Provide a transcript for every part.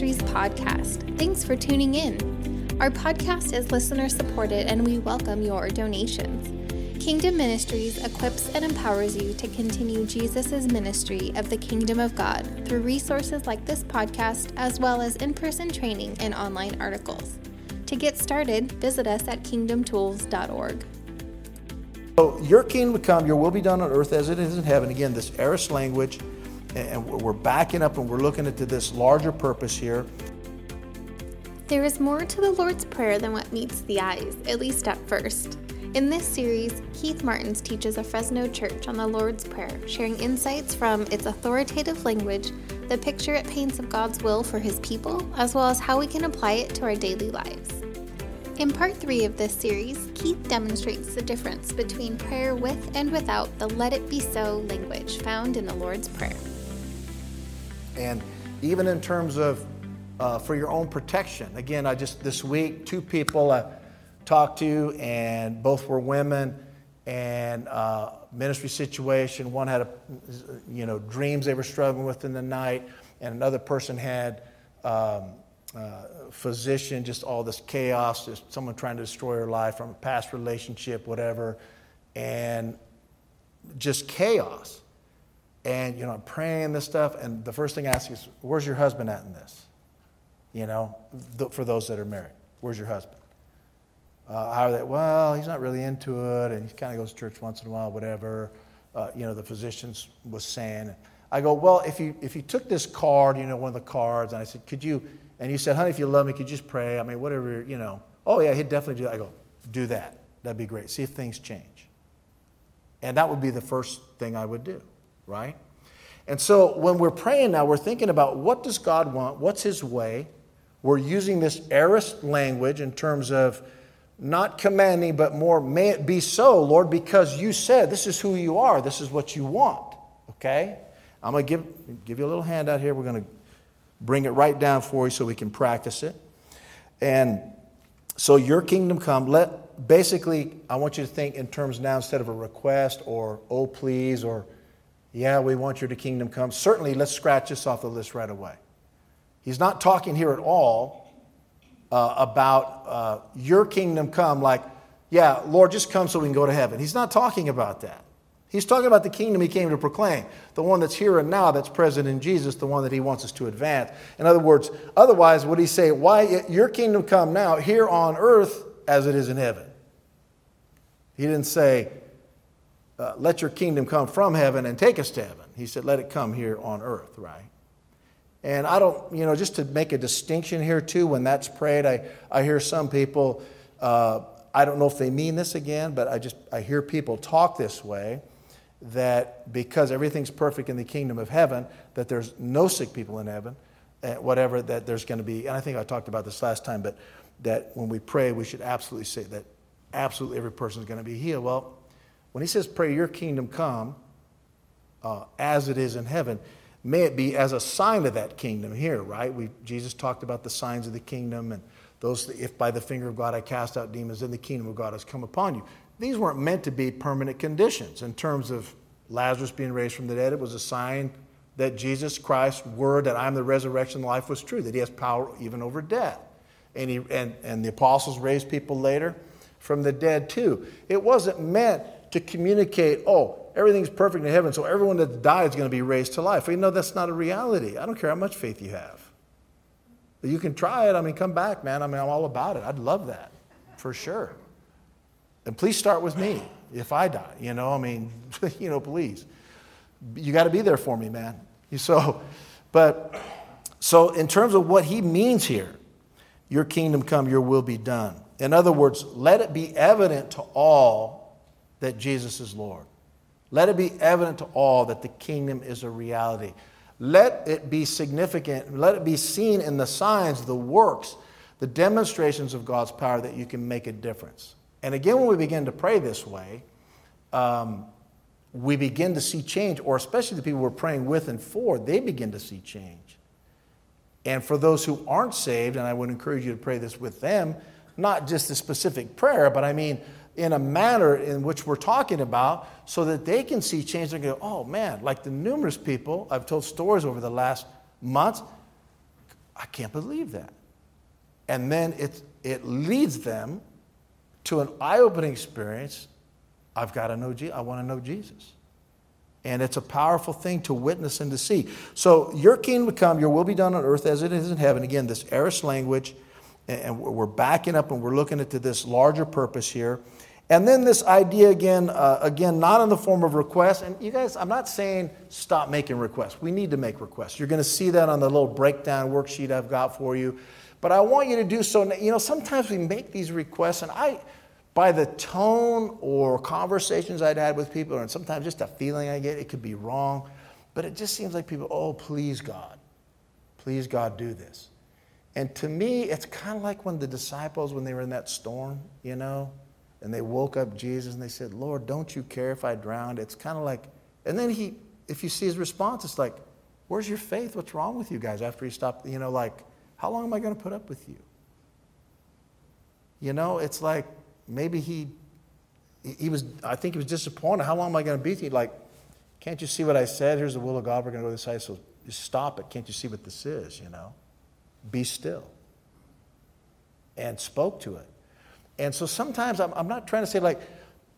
Ministries podcast. Thanks for tuning in. Our podcast is listener supported and we welcome your donations. Kingdom Ministries equips and empowers you to continue Jesus' ministry of the Kingdom of God through resources like this podcast, as well as in-person training and online articles. To get started, visit us at KingdomTools.org. So your kingdom come, your will be done on earth as it is in heaven. Again, this aorist language, and we're backing up and we're looking into this larger purpose here. There is more to the Lord's Prayer than what meets the eyes, at least at first. In this series, Keith Martins teaches a Fresno church on the Lord's Prayer, sharing insights from its authoritative language, the picture it paints of God's will for His people, as well as how we can apply it to our daily lives. In part 3 of this series, Keith demonstrates the difference between prayer with and without the "Let it be so" language found in the Lord's Prayer. And even in terms of for your own protection, again, I just this week, 2 people talked to, and both were women, and ministry situation. One had dreams they were struggling with in the night, and another person had physician, just all this chaos, just someone trying to destroy her life from a past relationship, whatever, and just chaos. And I'm praying this stuff, and the first thing I ask is, "Where's your husband at in this?" For those that are married, where's your husband? Well, he's not really into it, and he kind of goes to church once in a while, whatever, the physician was saying. I go, well, if you took this card, one of the cards, and I said, could you, and you said, honey, if you love me, could you just pray? I mean, whatever, Oh, yeah, he'd definitely do that. I go, do that. That'd be great. See if things change. And that would be the first thing I would do, right? And so when we're praying now, we're thinking about what does God want? What's His way? We're using this aorist language in terms of not commanding, but more, may it be so, Lord, because you said this is who you are. This is what you want, okay? I'm going to give you a little handout here. We're going to bring it right down for you so we can practice it. And so your kingdom come. Basically, I want you to think in terms now instead of a request or, oh, please, or, yeah, we want your kingdom come. Certainly, let's scratch this off the list right away. He's not talking here at all about your kingdom come, like, yeah, Lord, just come so we can go to heaven. He's not talking about that. He's talking about the kingdom He came to proclaim, the one that's here and now, that's present in Jesus, the one that He wants us to advance. In other words, otherwise, would He say, why your kingdom come now here on earth as it is in heaven? He didn't say, let your kingdom come from heaven and take us to heaven. He said, let it come here on earth, right? And I don't, just to make a distinction here too, when that's prayed, I hear some people, I don't know if they mean this again, but I hear people talk this way, that because everything's perfect in the kingdom of heaven, that there's no sick people in heaven, whatever, that there's going to be, and I think I talked about this last time, but that when we pray, we should absolutely say that absolutely every person's going to be healed. Well, when He says pray your kingdom come as it is in heaven, may it be as a sign of that kingdom here, right? Jesus talked about the signs of the kingdom, and those, if by the finger of God I cast out demons, then the kingdom of God has come upon you. These weren't meant to be permanent conditions. In terms of Lazarus being raised from the dead, it was a sign that Jesus Christ's word that I am the resurrection and life was true, that He has power even over death. And the apostles raised people later from the dead too. It wasn't meant to communicate, everything's perfect in heaven, so everyone that died is going to be raised to life. You know, that's not a reality. I don't care how much faith you have. You can try it. Come back, man. I'm all about it. I'd love that, for sure. And please start with me if I die. Please. You got to be there for me, man. So in terms of what He means here, your kingdom come, your will be done. In other words, let it be evident to all that Jesus is Lord. Let it be evident to all that the kingdom is a reality. Let it be significant. Let it be seen in the signs, the works, the demonstrations of God's power that you can make a difference. And again, when we begin to pray this way, we begin to see change, or especially the people we're praying with and for, they begin to see change. And for those who aren't saved, and I would encourage you to pray this with them, not just a specific prayer, but in a manner in which we're talking about, so that they can see change. They're going to go, like the numerous people I've told stories over the last months, I can't believe that. And then it leads them to an eye-opening experience. I've got to know Jesus. I want to know Jesus. And it's a powerful thing to witness and to see. So your kingdom come, your will be done on earth as it is in heaven. Again, this aorist language, and we're backing up and we're looking into this larger purpose here. And then this idea again, not in the form of request. And you guys, I'm not saying stop making requests. We need to make requests. You're going to see that on the little breakdown worksheet I've got for you. But I want you to do so. You know, sometimes we make these requests, and by the tone or conversations I'd had with people, and sometimes just a feeling I get, it could be wrong, but it just seems like people, oh, please God, do this. And to me, it's kind of like when the disciples, when they were in that storm, you know, and they woke up Jesus and they said, Lord, don't you care if I drowned? It's kind of like, and then he, if you see his response, it's like, where's your faith? What's wrong with you guys? After he stopped, you know, like, how long am I going to put up with you? You know, it's like, maybe he was, I think he was disappointed. How long am I going to be with you? Like, can't you see what I said? Here's the will of God. We're going to go to this side. So just stop it. Can't you see what this is, you know? Be still. And spoke to it. And so sometimes I'm not trying to say like,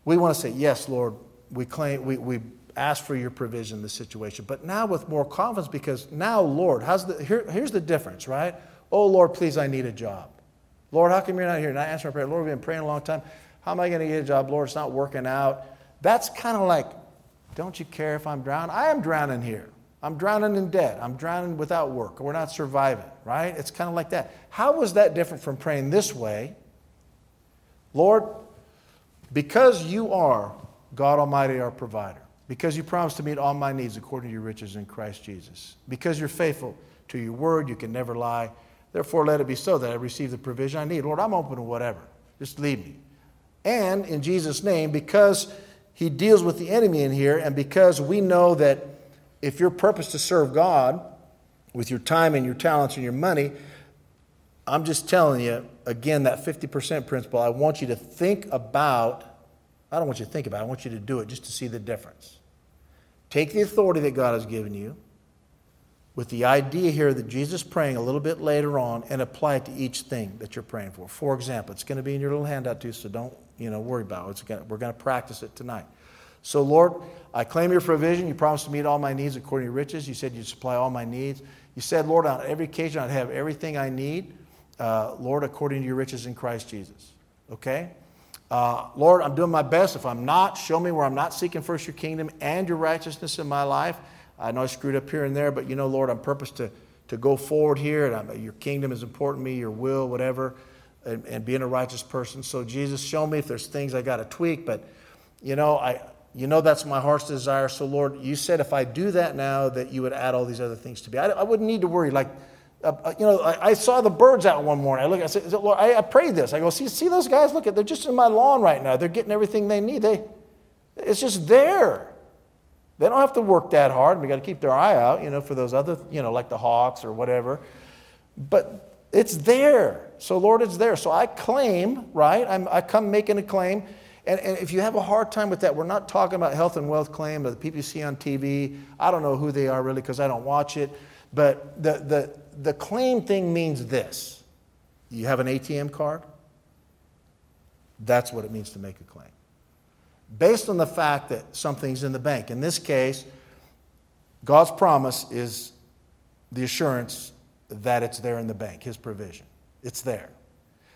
we want to say, yes, Lord, we claim, we ask for your provision in this situation. But now with more confidence, because now, Lord, here's the difference, right? Oh, Lord, please, I need a job. Lord, how come you're not here? And I answer my prayer. Lord, we've been praying a long time. How am I going to get a job? Lord, it's not working out. That's kind of like, don't you care if I'm drowned? I am drowning here. I'm drowning in debt. I'm drowning without work. We're not surviving, right? It's kind of like that. How was that different from praying this way? Lord, because you are God Almighty, our provider, because you promised to meet all my needs according to your riches in Christ Jesus, because you're faithful to your word, you can never lie, therefore, let it be so that I receive the provision I need. Lord, I'm open to whatever. Just lead me. And in Jesus' name, because he deals with the enemy in here, and because we know that if your purpose to serve God with your time and your talents and your money, I'm just telling you, again, that 50% principle, I want you to think about, I don't want you to think about it, I want you to do it just to see the difference. Take the authority that God has given you, with the idea here that Jesus is praying a little bit later on, and apply it to each thing that you're praying for. For example, it's going to be in your little handout too, so don't worry about it. We're going to practice it tonight. So Lord, I claim your provision. You promised to meet all my needs according to your riches. You said you'd supply all my needs. You said, Lord, on every occasion I'd have everything I need, Lord, according to your riches in Christ Jesus. Okay? Lord, I'm doing my best. If I'm not, show me where I'm not seeking first your kingdom and your righteousness in my life. I know I screwed up here and there, but Lord, I'm purposed to go forward here, and your kingdom is important to me, your will, whatever, and being a righteous person. So Jesus, show me if there's things I got to tweak, but that's my heart's desire. So Lord, you said if I do that now, that you would add all these other things to me. I wouldn't need to worry. Like, I saw the birds out one morning. I look, I said, Lord, I prayed this. I go, see those guys? Look, they're just in my lawn right now. They're getting everything they need. It's just there. They don't have to work that hard. We got to keep their eye out, for those other, like the hawks or whatever. But it's there. So, Lord, it's there. So I claim, right? I come making a claim. And if you have a hard time with that, we're not talking about health and wealth claim or the people you see on TV. I don't know who they are really because I don't watch it. But the claim thing means this. You have an ATM card? That's what it means to make a claim. Based on the fact that something's in the bank. In this case, God's promise is the assurance that it's there in the bank, his provision. It's there.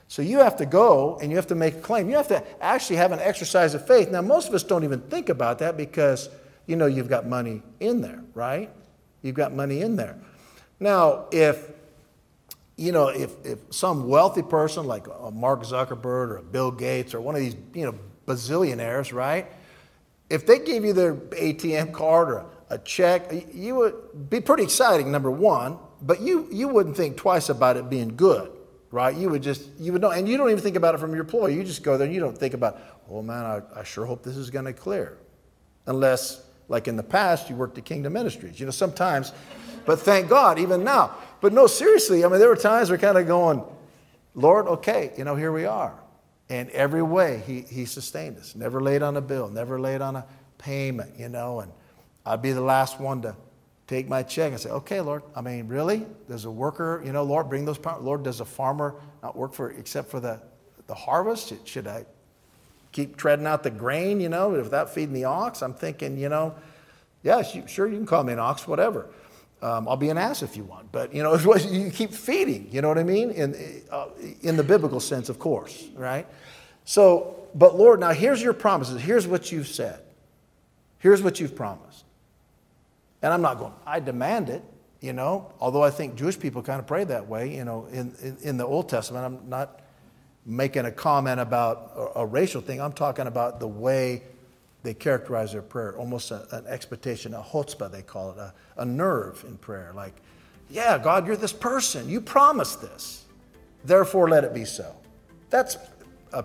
So you have to go and you have to make a claim. You have to actually have an exercise of faith. Now, most of us don't even think about that because, you've got money in there, right? You've got money in there. Now, if some wealthy person like a Mark Zuckerberg or a Bill Gates or one of these, bazillionaires, right? If they gave you their ATM card or a check, you would be pretty exciting, number one, but you wouldn't think twice about it being good, right? You would know, and you don't even think about it from your employer. You just go there and you don't think about, oh man, I sure hope this is going to clear. Unless, like in the past, you worked at Kingdom Ministries, sometimes, but thank God, even now. But no, seriously, there were times we're kind of going, Lord, okay, here we are. And every way he sustained us. Never late on a bill, never late on a payment, and I'd be the last one to, take my check and say, okay, Lord, I mean, really? There's a worker, you know, Lord, bring those, Lord, does a farmer not work for, except for the harvest? Should I keep treading out the grain, you know, without feeding the ox? I'm thinking, you know, yes, sure, you can call me an ox, whatever. I'll be an ass if you want. But, you know, you keep feeding, you know what I mean? In the biblical sense, of course, right? So, but Lord, now here's your promises. Here's what you've said. Here's what you've promised. And I'm not going, I demand it, you know, although I think Jewish people kind of pray that way, you know, in the Old Testament. I'm not making a comment about a racial thing. I'm talking about the way they characterize their prayer, almost an expectation, a chutzpah, they call it, a nerve in prayer. Like, yeah, God, you're this person. You promised this. Therefore, let it be so. That's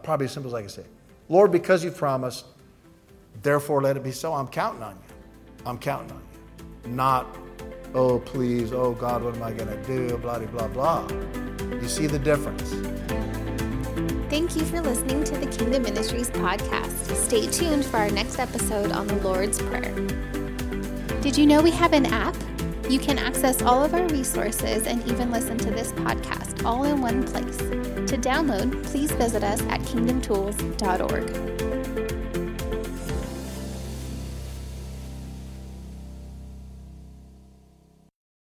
probably as simple as I can say. Lord, because you promised, therefore, let it be so. I'm counting on you. I'm counting on you. Not, oh, please, oh, God, what am I going to do, blah, blah, blah. You see the difference. Thank you for listening to the Kingdom Ministries podcast. Stay tuned for our next episode on the Lord's Prayer. Did you know we have an app? You can access all of our resources and even listen to this podcast all in one place. To download, please visit us at KingdomTools.org.